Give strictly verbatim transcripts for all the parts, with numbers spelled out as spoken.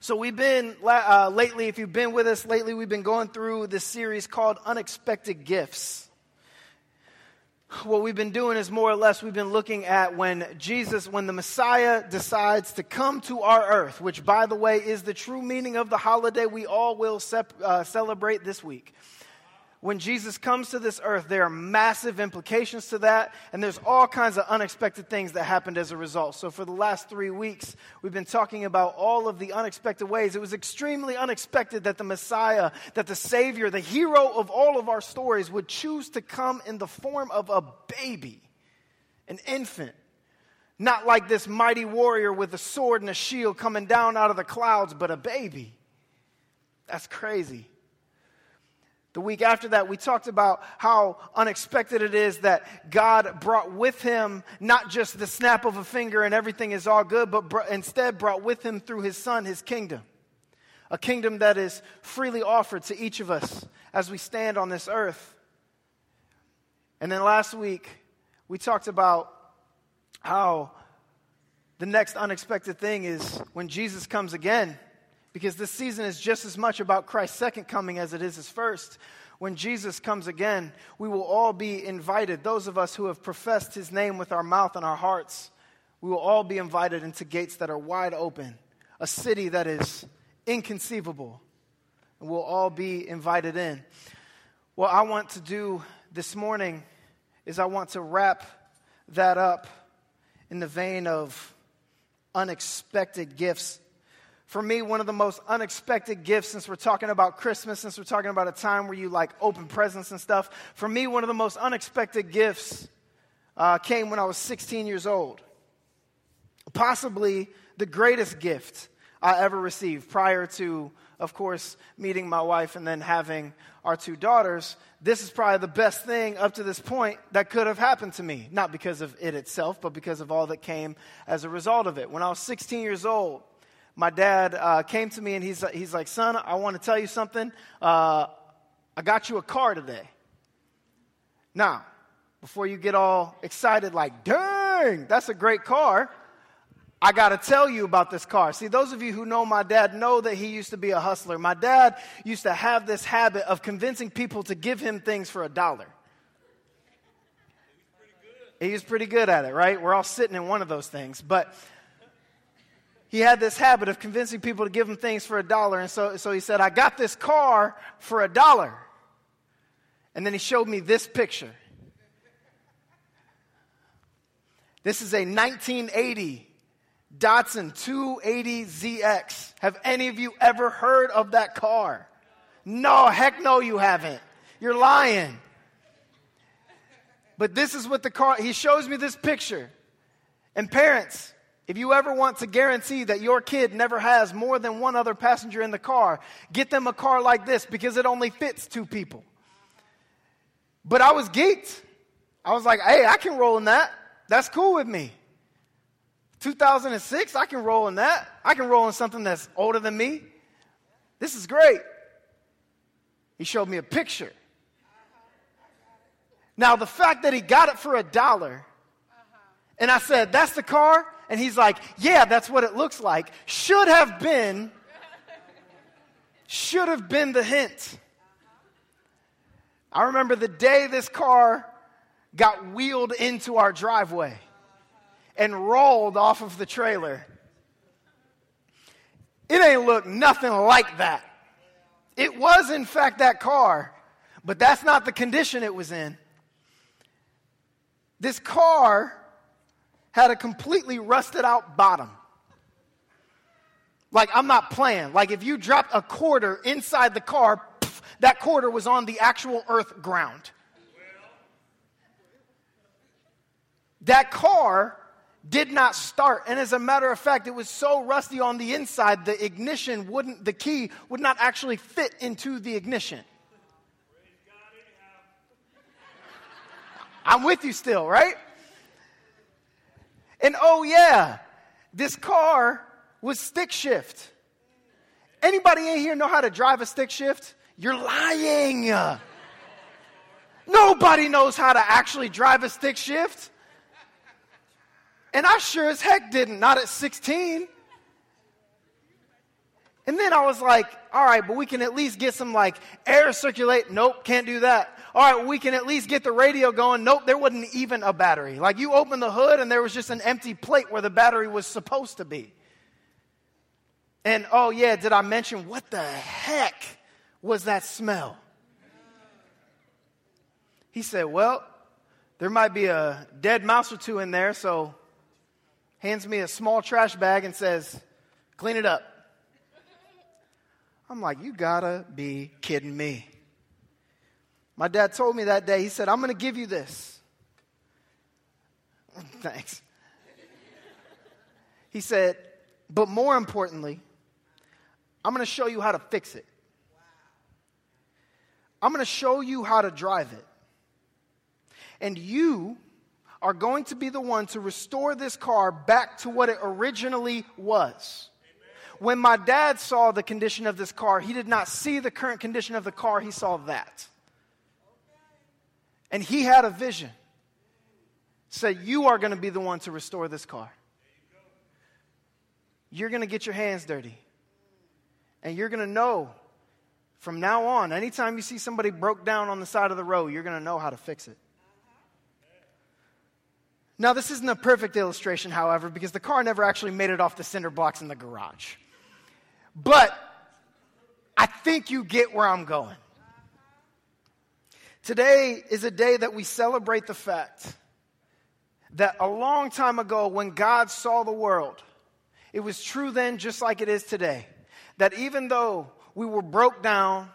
So we've been, uh, lately, if you've been with us lately, we've been going through this series called Unexpected Gifts. What we've been doing is more or less we've been looking at when Jesus, when the Messiah decides to come to our earth, which, by the way, is the true meaning of the holiday we all will sep- uh, celebrate this week. When Jesus comes to this earth, there are massive implications to that, and there's all kinds of unexpected things that happened as a result. So for the last three weeks, we've been talking about all of the unexpected ways. It was extremely unexpected that the Messiah, that the Savior, the hero of all of our stories, would choose to come in the form of a baby, an infant. Not like this mighty warrior with a sword and a shield coming down out of the clouds, but a baby. That's crazy. The week after that, we talked about how unexpected it is that God brought with him not just the snap of a finger and everything is all good, but br- instead brought with him through his son his kingdom. A kingdom that is freely offered to each of us as we stand on this earth. And then last week, we talked about how the next unexpected thing is when Jesus comes again. Because this season is just as much about Christ's second coming as it is his first. When Jesus comes again, we will all be invited. Those of us who have professed his name with our mouth and our hearts, we will all be invited into gates that are wide open. A city that is inconceivable. And we'll all be invited in. What I want to do this morning is I want to wrap that up in the vein of unexpected gifts. For me, one of the most unexpected gifts, since we're talking about Christmas, since we're talking about a time where you like open presents and stuff. For me, one of the most unexpected gifts uh, came when I was sixteen years old. Possibly the greatest gift I ever received prior to, of course, meeting my wife and then having our two daughters. This is probably the best thing up to this point that could have happened to me. Not because of it itself, but because of all that came as a result of it. When I was sixteen years old, my dad uh, came to me and he's he's like, son, I want to tell you something. Uh, I got you a car today. Now, before you get all excited like, dang, that's a great car, I got to tell you about this car. See, those of you who know my dad know that he used to be a hustler. My dad used to have this habit of convincing people to give him things for a dollar. He was pretty good at it, right? We're all sitting in one of those things, but he had this habit of convincing people to give him things for a dollar. And so, so he said, I got this car for a dollar. And then he showed me this picture. This is a nineteen eighty Datsun two eighty Z X. Have any of you ever heard of that car? No, heck no, you haven't. You're lying. But this is what the car, he shows me this picture. And parents, if you ever want to guarantee that your kid never has more than one other passenger in the car, get them a car like this because it only fits two people. But I was geeked. I was like, hey, I can roll in that. That's cool with me. two thousand six, I can roll in that. I can roll in something that's older than me. This is great. He showed me a picture. Now, the fact that he got it for a dollar, and I said, that's the car? And he's like, yeah, that's what it looks like. Should have been, should have been the hint. I remember the day this car got wheeled into our driveway and rolled off of the trailer. It ain't look nothing like that. It was, in fact, that car, but that's not the condition it was in. This car had a completely rusted out bottom. Like, I'm not playing. Like, if you dropped a quarter inside the car, pff, that quarter was on the actual earth ground. That car did not start. And as a matter of fact, it was so rusty on the inside, the ignition wouldn't, the key would not actually fit into the ignition. I'm with you still, right? And oh yeah, this car was stick shift. Anybody in here know how to drive a stick shift? You're lying. Nobody knows how to actually drive a stick shift. And I sure as heck didn't, not at sixteen. And then I was like, all right, but we can at least get some like air circulate. Nope, can't do that. All right, we can at least get the radio going. Nope, there wasn't even a battery. Like you opened the hood and there was just an empty plate where the battery was supposed to be. And oh yeah, did I mention what the heck was that smell? He said, well, there might be a dead mouse or two in there, so hands me a small trash bag and says, clean it up. I'm like, you gotta be kidding me. My dad told me that day, he said, I'm gonna give you this. Thanks. He said, but more importantly, I'm gonna show you how to fix it. I'm gonna show you how to drive it. And you are going to be the one to restore this car back to what it originally was. When my dad saw the condition of this car, he did not see the current condition of the car. He saw that. And he had a vision. Said, you are going to be the one to restore this car. You're going to get your hands dirty. And you're going to know from now on, anytime you see somebody broke down on the side of the road, you're going to know how to fix it. Now, this isn't a perfect illustration, however, because the car never actually made it off the cinder blocks in the garage. But I think you get where I'm going. Today is a day that we celebrate the fact that a long time ago when God saw the world, it was true then just like it is today, that even though we were broke down,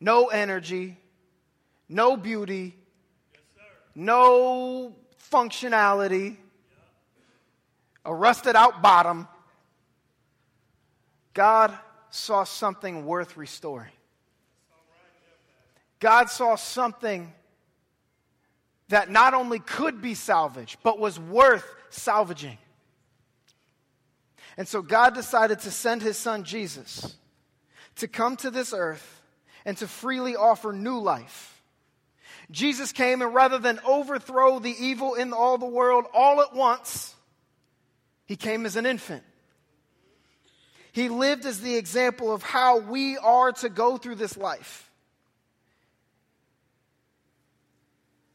no energy, no beauty, no functionality, a rusted out bottom, God saw something worth restoring. God saw something that not only could be salvaged, but was worth salvaging. And so God decided to send his son Jesus to come to this earth and to freely offer new life. Jesus came, and rather than overthrow the evil in all the world all at once, he came as an infant. He lived as the example of how we are to go through this life.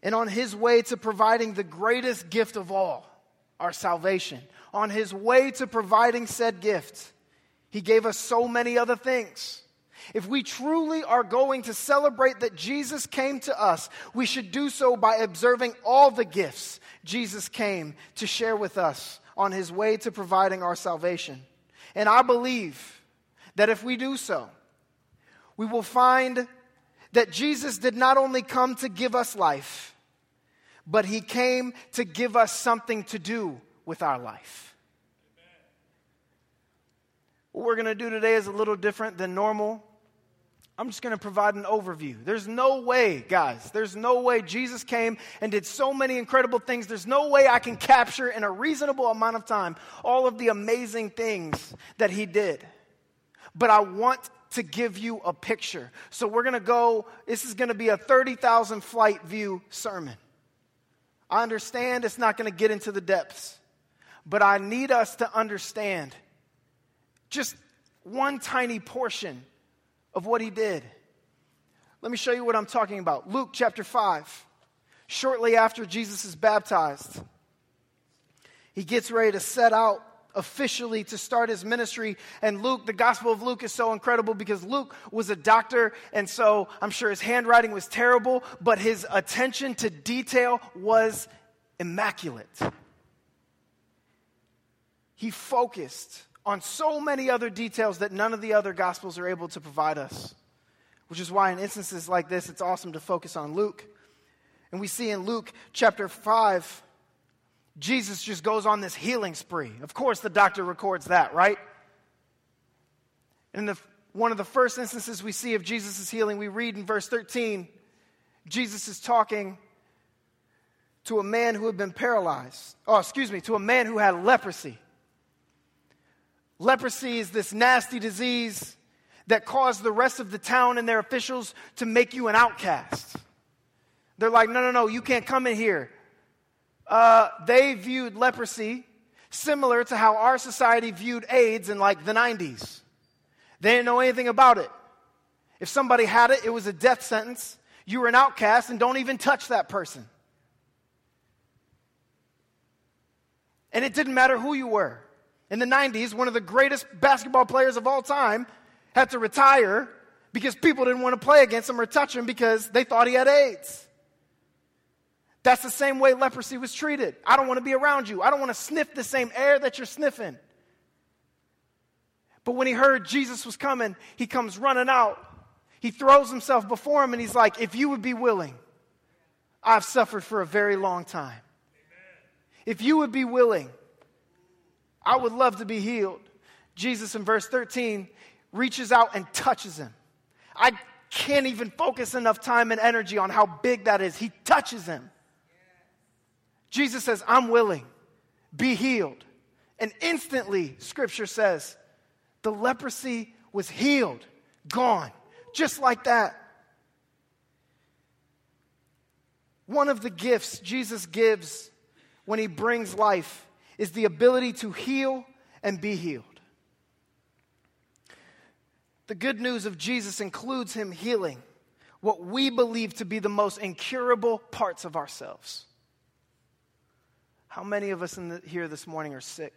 And on his way to providing the greatest gift of all, our salvation, on his way to providing said gift, he gave us so many other things. If we truly are going to celebrate that Jesus came to us, we should do so by observing all the gifts Jesus came to share with us on his way to providing our salvation. And I believe that if we do so, we will find that Jesus did not only come to give us life, but he came to give us something to do with our life. What we're going to do today is a little different than normal. I'm just going to provide an overview. There's no way, guys, there's no way Jesus came and did so many incredible things. There's no way I can capture in a reasonable amount of time all of the amazing things that he did. But I want to give you a picture. So we're going to go, this is going to be a thirty thousand flight view sermon. I understand it's not going to get into the depths, but I need us to understand just one tiny portion of what he did. Let me show you what I'm talking about. Luke chapter five. Shortly after Jesus is baptized, he gets ready to set out officially to start his ministry. And Luke, the Gospel of Luke is so incredible because Luke was a doctor. And so I'm sure his handwriting was terrible, but his attention to detail was immaculate. He focused on so many other details that none of the other Gospels are able to provide us, which is why in instances like this, it's awesome to focus on Luke. And we see in Luke chapter five, Jesus just goes on this healing spree. Of course, the doctor records that, right? And the, one of the first instances we see of Jesus' healing, we read in verse thirteen, Jesus is talking to a man who had been paralyzed. Oh, excuse me, to a man who had leprosy. Leprosy is this nasty disease that caused the rest of the town and their officials to make you an outcast. They're like, no, no, no, you can't come in here. Uh, they viewed leprosy similar to how our society viewed AIDS in like the nineties. They didn't know anything about it. If somebody had it, it was a death sentence. You were an outcast, and don't even touch that person. And it didn't matter who you were. In the nineties, one of the greatest basketball players of all time had to retire because people didn't want to play against him or touch him because they thought he had AIDS. That's the same way leprosy was treated. I don't want to be around you. I don't want to sniff the same air that you're sniffing. But when he heard Jesus was coming, he comes running out. He throws himself before him and he's like, if you would be willing, I've suffered for a very long time. Amen. If you would be willing, I would love to be healed. Jesus, in verse thirteen, reaches out and touches him. I can't even focus enough time and energy on how big that is. He touches him. Jesus says, I'm willing, be healed. And instantly, Scripture says, the leprosy was healed, gone, just like that. One of the gifts Jesus gives when he brings life is the ability to heal and be healed. The good news of Jesus includes him healing what we believe to be the most incurable parts of ourselves. How many of us in the, here this morning are sick?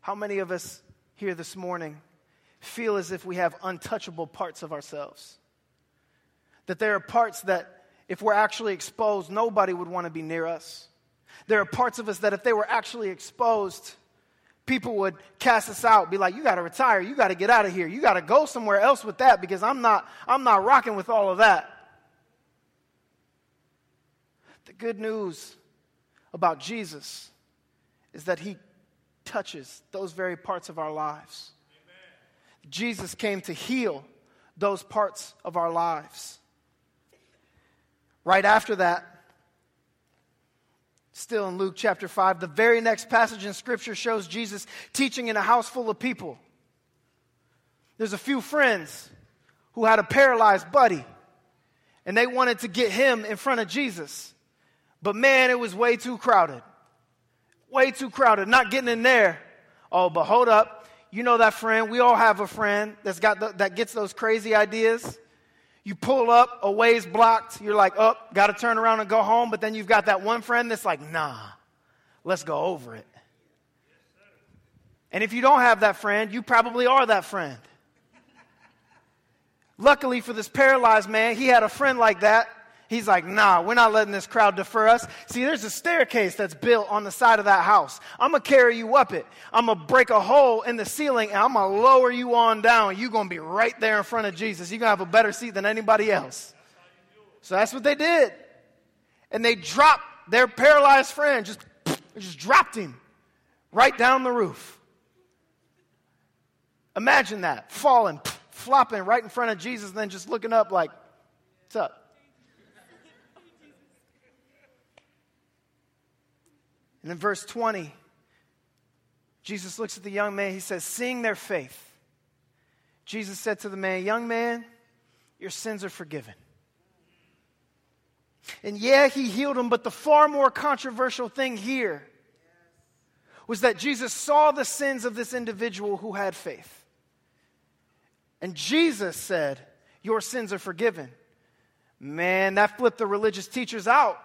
How many of us here this morning feel as if we have untouchable parts of ourselves? That there are parts that, if we're actually exposed, nobody would want to be near us. There are parts of us that, if they were actually exposed, people would cast us out, be like, you got to retire, you got to get out of here, you got to go somewhere else with that because I'm not, I'm not rocking with all of that. The good news about Jesus is that he touches those very parts of our lives. Amen. Jesus came to heal those parts of our lives. Right after that, still in Luke chapter five, the very next passage in Scripture shows Jesus teaching in a house full of people. There's a few friends who had a paralyzed buddy, and they wanted to get him in front of Jesus. But man, it was way too crowded. Way too crowded. Not getting in there. Oh, but hold up. You know that friend. We all have a friend that's got the, that gets those crazy ideas. You pull up, a way's blocked. You're like, oh, got to turn around and go home. But then you've got that one friend that's like, nah, let's go over it. And if you don't have that friend, you probably are that friend. Luckily for this paralyzed man, he had a friend like that. He's like, nah, we're not letting this crowd defer us. See, there's a staircase that's built on the side of that house. I'm going to carry you up it. I'm going to break a hole in the ceiling, and I'm going to lower you on down. You're going to be right there in front of Jesus. You're going to have a better seat than anybody else. So that's what they did. And they dropped their paralyzed friend, just, just dropped him right down the roof. Imagine that, falling, flopping right in front of Jesus, and then just looking up like, what's up? And in verse twenty, Jesus looks at the young man. He says, seeing their faith, Jesus said to the man, young man, your sins are forgiven. And yeah, he healed him, but the far more controversial thing here was that Jesus saw the sins of this individual who had faith. And Jesus said, your sins are forgiven. Man, that flipped the religious teachers out.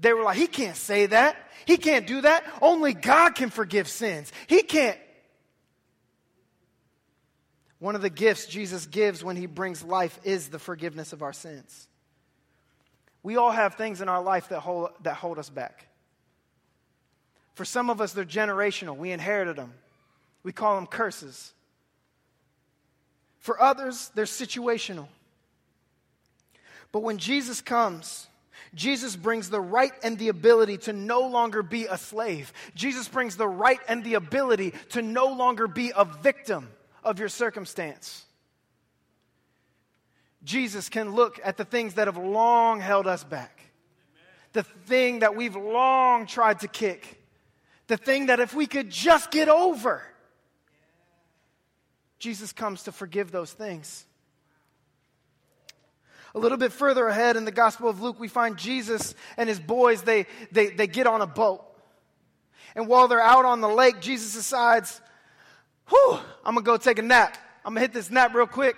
They were like, he can't say that. He can't do that. Only God can forgive sins. He can't. One of the gifts Jesus gives when he brings life is the forgiveness of our sins. We all have things in our life that hold, that hold us back. For some of us, they're generational. We inherited them. We call them curses. For others, they're situational. But when Jesus comes, Jesus brings the right and the ability to no longer be a slave. Jesus brings the right and the ability to no longer be a victim of your circumstance. Jesus can look at the things that have long held us back. The thing that we've long tried to kick. The thing that if we could just get over. Jesus comes to forgive those things. A little bit further ahead in the Gospel of Luke, we find Jesus and his boys, they, they, they get on a boat. And while they're out on the lake, Jesus decides, whew, I'm going to go take a nap. I'm going to hit this nap real quick.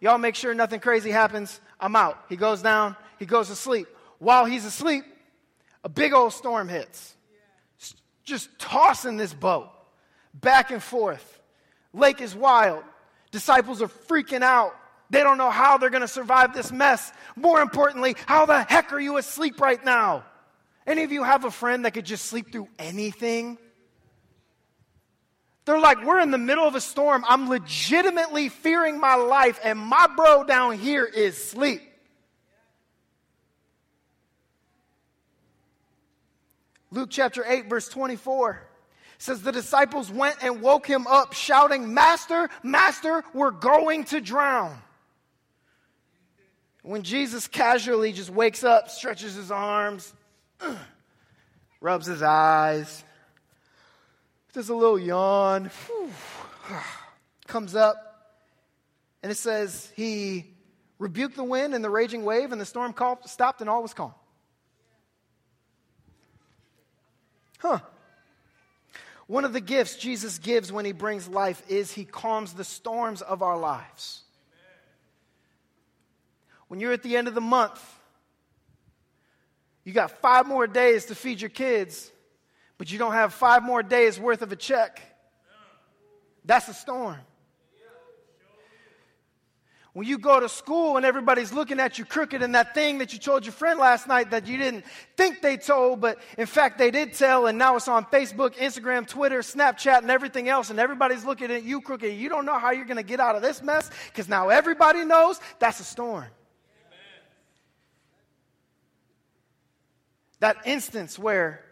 Y'all make sure nothing crazy happens. I'm out. He goes down. He goes to sleep. While he's asleep, a big old storm hits. Just tossing this boat back and forth. Lake is wild. Disciples are freaking out. They don't know how they're going to survive this mess. More importantly, how the heck are you asleep right now? Any of you have a friend that could just sleep through anything? They're like, we're in the middle of a storm. I'm legitimately fearing my life, and my bro down here is sleep. Luke chapter eight, verse twenty-four says, the disciples went and woke him up, shouting, Master, Master, we're going to drown. When Jesus casually just wakes up, stretches his arms, ugh, rubs his eyes, does a little yawn, whew, comes up, and it says, he rebuked the wind and the raging wave, and the storm stopped, and all was calm. Huh. One of the gifts Jesus gives when he brings life is he calms the storms of our lives. Amen. When you're at the end of the month, you got five more days to feed your kids, but you don't have five more days worth of a check. That's a storm. When you go to school and everybody's looking at you crooked, and that thing that you told your friend last night that you didn't think they told, but in fact they did tell, and now it's on Facebook, Instagram, Twitter, Snapchat, and everything else, and everybody's looking at you crooked. You don't know how you're going to get out of this mess because now everybody knows. That's a storm. Amen. That instance where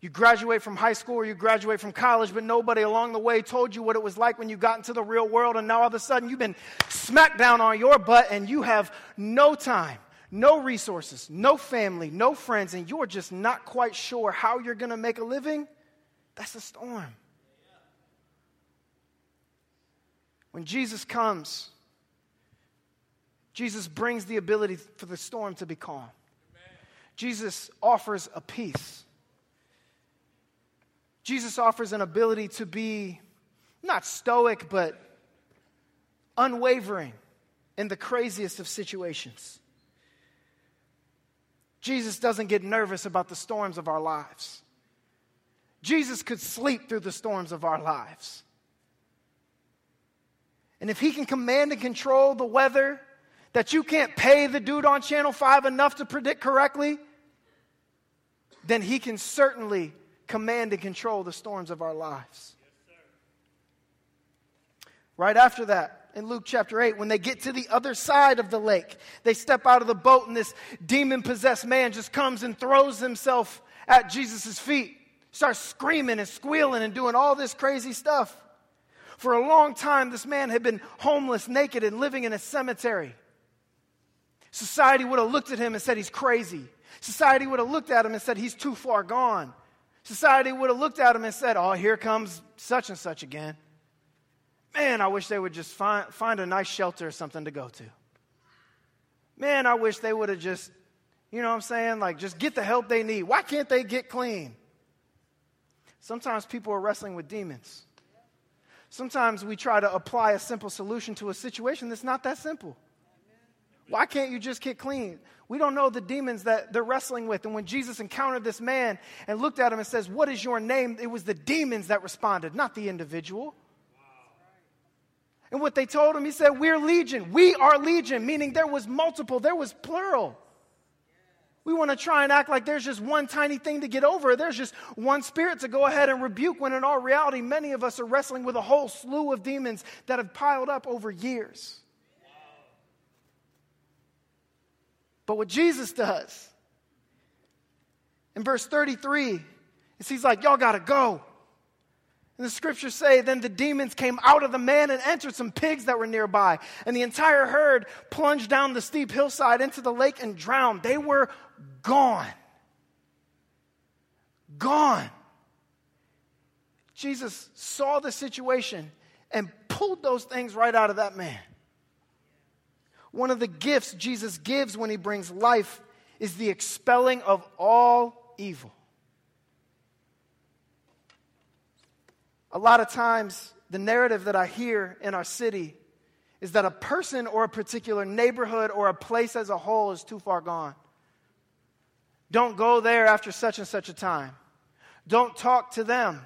you graduate from high school or you graduate from college, but nobody along the way told you what it was like when you got into the real world, and now all of a sudden you've been smacked down on your butt, and you have no time, no resources, no family, no friends, and you're just not quite sure how you're going to make a living. That's a storm. When Jesus comes, Jesus brings the ability for the storm to be calm. Jesus offers a peace. Jesus offers an ability to be not stoic, but unwavering in the craziest of situations. Jesus doesn't get nervous about the storms of our lives. Jesus could sleep through the storms of our lives. And if he can command and control the weather that you can't pay the dude on Channel five enough to predict correctly, then he can certainly command and control the storms of our lives. Yes, sir. Right after that, in Luke chapter eight, when they get to the other side of the lake, they step out of the boat, and this demon-possessed man just comes and throws himself at Jesus' feet, starts screaming and squealing and doing all this crazy stuff. For a long time, this man had been homeless, naked, and living in a cemetery. Society would have looked at him and said he's crazy. Society would have looked at him and said he's too far gone. Society would have looked at him and said, oh, here comes such and such again. Man, I wish they would just find, find a nice shelter or something to go to. Man, I wish they would have just, you know what I'm saying, like just get the help they need. Why can't they get clean? Sometimes people are wrestling with demons. Sometimes we try to apply a simple solution to a situation that's not that simple. Why can't you just get clean? We don't know the demons that they're wrestling with. And when Jesus encountered this man and looked at him and says, what is your name? It was the demons that responded, not the individual. Wow. And what they told him, he said, we're legion. We are legion, meaning there was multiple, there was plural. We want to try and act like there's just one tiny thing to get over. There's just one spirit to go ahead and rebuke, when in all reality, many of us are wrestling with a whole slew of demons that have piled up over years. But what Jesus does in verse thirty-three is he's like, y'all got to go. And the scriptures say, then the demons came out of the man and entered some pigs that were nearby. And the entire herd plunged down the steep hillside into the lake and drowned. They were gone. Gone. Jesus saw the situation and pulled those things right out of that man. One of the gifts Jesus gives when he brings life is the expelling of all evil. A lot of times, the narrative that I hear in our city is that a person or a particular neighborhood or a place as a whole is too far gone. Don't go there after such and such a time. Don't talk to them.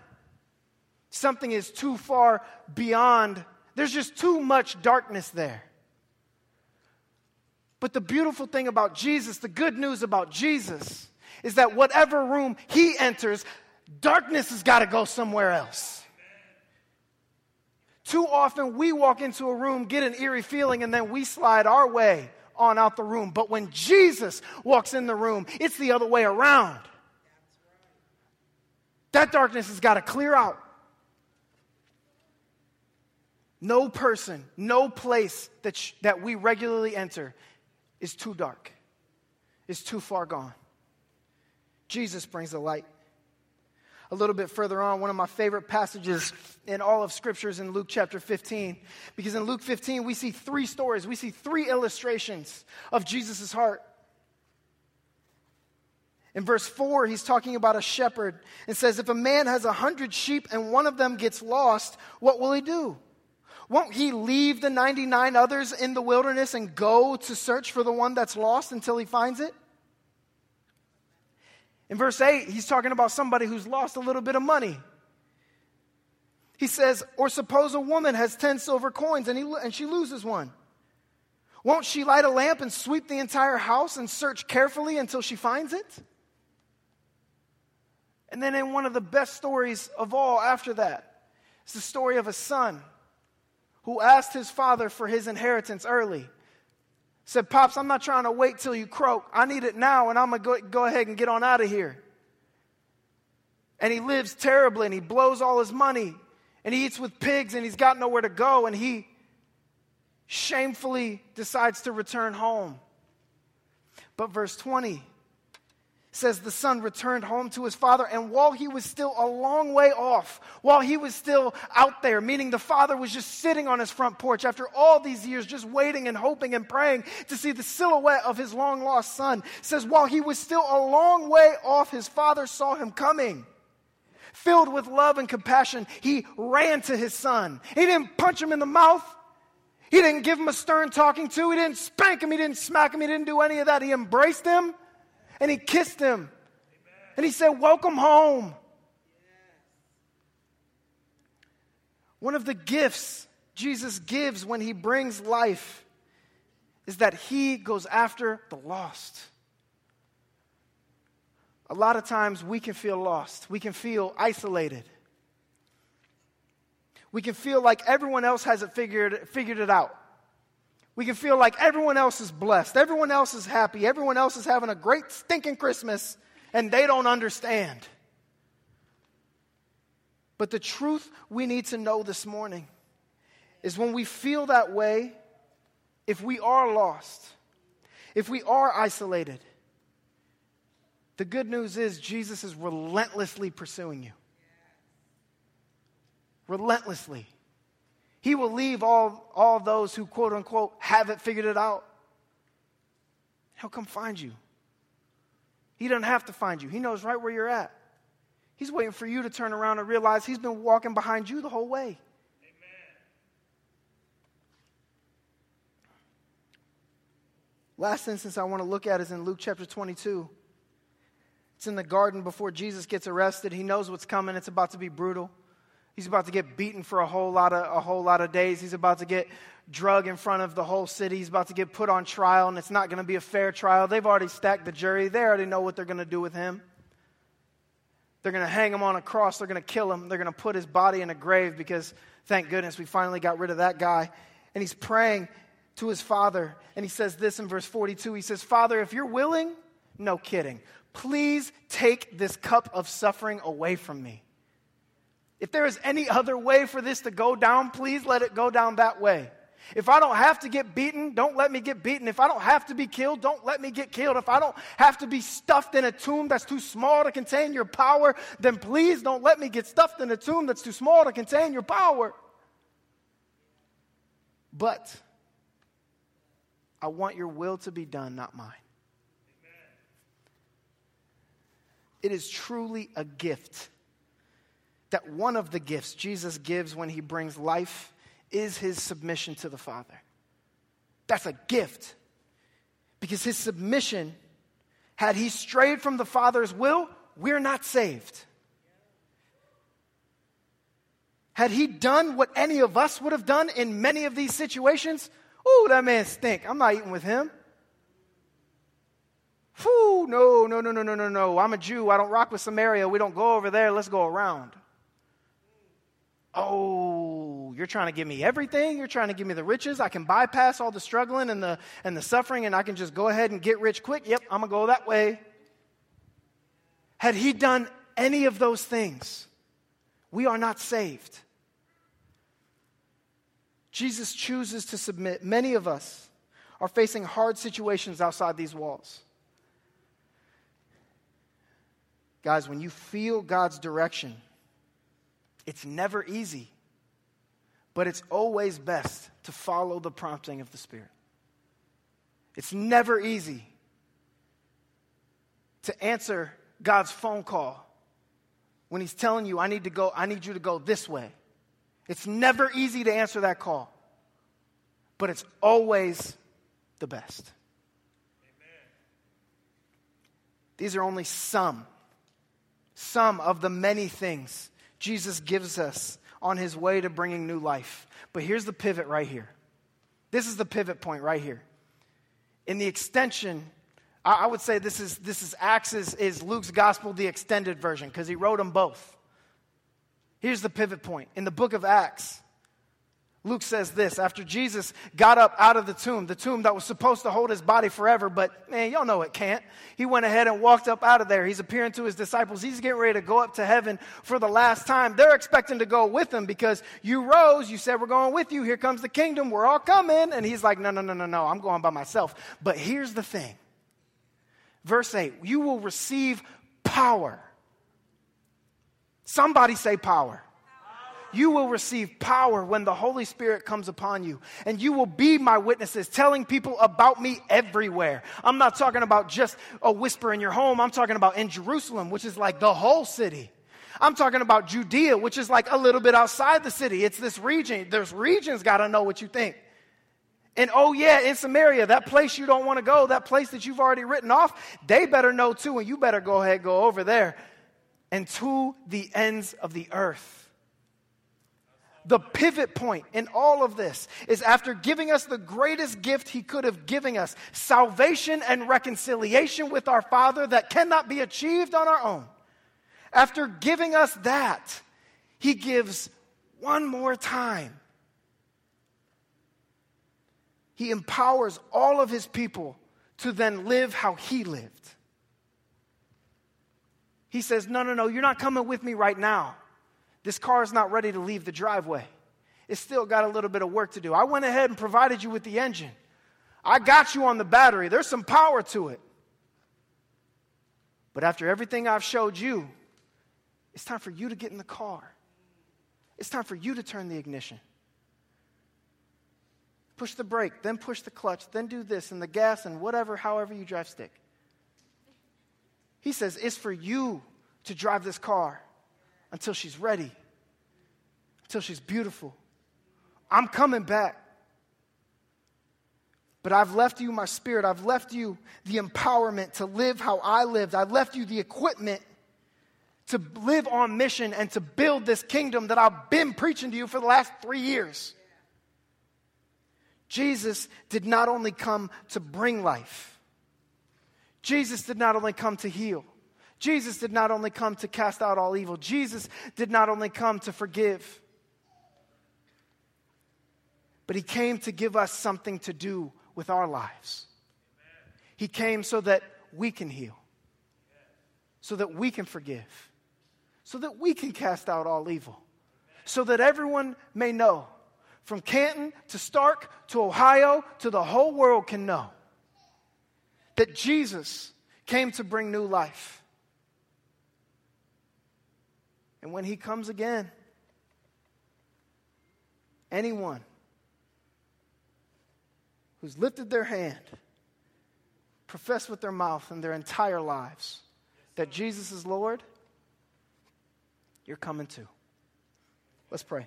Something is too far beyond. There's just too much darkness there. But the beautiful thing about Jesus, the good news about Jesus, is that whatever room he enters, darkness has got to go somewhere else. Too often we walk into a room, get an eerie feeling, and then we slide our way on out the room. But when Jesus walks in the room, it's the other way around. That darkness has got to clear out. No person, no place that, sh- that we regularly enter is too dark, is too far gone. Jesus brings the light. A little bit further on, one of my favorite passages in all of Scripture is in Luke chapter fifteen. Because in Luke fifteen, we see three stories. We see three illustrations of Jesus' heart. In verse four, he's talking about a shepherd. It says, if a man has a hundred sheep and one of them gets lost, what will he do? Won't he leave the ninety-nine others in the wilderness and go to search for the one that's lost until he finds it? In verse eight, he's talking about somebody who's lost a little bit of money. He says, or suppose a woman has ten silver coins and, he, and she loses one. Won't she light a lamp and sweep the entire house and search carefully until she finds it? And then in one of the best stories of all after that, it's the story of a son who asked his father for his inheritance early. Said, Pops, I'm not trying to wait till you croak. I need it now, and I'm going to go ahead and get on out of here. And he lives terribly, and he blows all his money, and he eats with pigs, and he's got nowhere to go, and he shamefully decides to return home. But verse twenty says, the son returned home to his father, and while he was still a long way off, while he was still out there, meaning the father was just sitting on his front porch after all these years, just waiting and hoping and praying to see the silhouette of his long-lost son. It says, while he was still a long way off, his father saw him coming. Filled with love and compassion, he ran to his son. He didn't punch him in the mouth. He didn't give him a stern talking to. He didn't spank him. He didn't smack him. He didn't do any of that. He embraced him. And he kissed him. Amen. And he said, welcome home. Yeah. One of the gifts Jesus gives when he brings life is that he goes after the lost. A lot of times we can feel lost. We can feel isolated. We can feel like everyone else hasn't figured, figured it out. We can feel like everyone else is blessed, everyone else is happy, everyone else is having a great stinking Christmas, and they don't understand. But the truth we need to know this morning is when we feel that way, if we are lost, if we are isolated, the good news is Jesus is relentlessly pursuing you. Relentlessly. He will leave all, all those who, quote unquote, haven't figured it out. He'll come find you. He doesn't have to find you. He knows right where you're at. He's waiting for you to turn around and realize he's been walking behind you the whole way. Amen. Last instance I want to look at is in Luke chapter twenty-two. It's in the garden before Jesus gets arrested. He knows what's coming. It's about to be brutal. He's about to get beaten for a whole lot of a whole lot of days. He's about to get drugged in front of the whole city. He's about to get put on trial, and it's not going to be a fair trial. They've already stacked the jury. They already know what they're going to do with him. They're going to hang him on a cross. They're going to kill him. They're going to put his body in a grave because, thank goodness, we finally got rid of that guy. And he's praying to his father, and he says this in verse forty-two. He says, Father, if you're willing, no kidding, please take this cup of suffering away from me. If there is any other way for this to go down, please let it go down that way. If I don't have to get beaten, don't let me get beaten. If I don't have to be killed, don't let me get killed. If I don't have to be stuffed in a tomb that's too small to contain your power, then please don't let me get stuffed in a tomb that's too small to contain your power. But I want your will to be done, not mine. Amen. It is truly a gift that one of the gifts Jesus gives when he brings life is his submission to the Father. That's a gift. Because his submission, had he strayed from the Father's will, we're not saved. Had he done what any of us would have done in many of these situations, ooh, that man stink. I'm not eating with him. Whew, no, no, no, no, no, no, no. I'm a Jew. I don't rock with Samaria. We don't go over there. Let's go around. Oh, you're trying to give me everything. You're trying to give me the riches. I can bypass all the struggling and the and the suffering, and I can just go ahead and get rich quick. Yep, I'm going to go that way. Had he done any of those things, we are not saved. Jesus chooses to submit. Many of us are facing hard situations outside these walls. Guys, when you feel God's direction, it's never easy, but it's always best to follow the prompting of the Spirit. It's never easy to answer God's phone call when he's telling you, I need to go, I need you to go this way. It's never easy to answer that call, but it's always the best. Amen. These are only some. Some of the many things Jesus gives us on his way to bringing new life. But here's the pivot right here. This is the pivot point right here. In the extension, I, I would say this is this is Acts is, is Luke's gospel, the extended version, because he wrote them both. Here's the pivot point. In the book of Acts, Luke says this, after Jesus got up out of the tomb, the tomb that was supposed to hold his body forever, but man, y'all know it can't. He went ahead and walked up out of there. He's appearing to his disciples. He's getting ready to go up to heaven for the last time. They're expecting to go with him because you rose, you said we're going with you. Here comes the kingdom. We're all coming. And he's like, no, no, no, no, no. I'm going by myself. But here's the thing. Verse eight, you will receive power. Somebody say power. You will receive power when the Holy Spirit comes upon you. And you will be my witnesses, telling people about me everywhere. I'm not talking about just a whisper in your home. I'm talking about in Jerusalem, which is like the whole city. I'm talking about Judea, which is like a little bit outside the city. It's this region. There's regions got to know what you think. And oh yeah, in Samaria, that place you don't want to go, that place that you've already written off, they better know too, and you better go ahead, go over there. And to the ends of the earth. The pivot point in all of this is after giving us the greatest gift he could have given us, salvation and reconciliation with our Father that cannot be achieved on our own. After giving us that, he gives one more time. He empowers all of his people to then live how he lived. He says, no, no, no, you're not coming with me right now. This car is not ready to leave the driveway. It's still got a little bit of work to do. I went ahead and provided you with the engine. I got you on the battery. There's some power to it. But after everything I've showed you, it's time for you to get in the car. It's time for you to turn the ignition. Push the brake, then push the clutch, then do this and the gas and whatever, however you drive stick. He says, it's for you to drive this car. Until she's ready. Until she's beautiful. I'm coming back. But I've left you my Spirit. I've left you the empowerment to live how I lived. I've left you the equipment to live on mission and to build this kingdom that I've been preaching to you for the last three years. Jesus did not only come to bring life. Jesus did not only come to heal. Jesus did not only come to cast out all evil. Jesus did not only come to forgive. But he came to give us something to do with our lives. Amen. He came so that we can heal. Yes. So that we can forgive. So that we can cast out all evil. Amen. So that everyone may know. From Canton to Stark to Ohio to the whole world can know. That Jesus came to bring new life. And when he comes again, anyone who's lifted their hand, professed with their mouth and their entire lives that Jesus is Lord, you're coming too. Let's pray.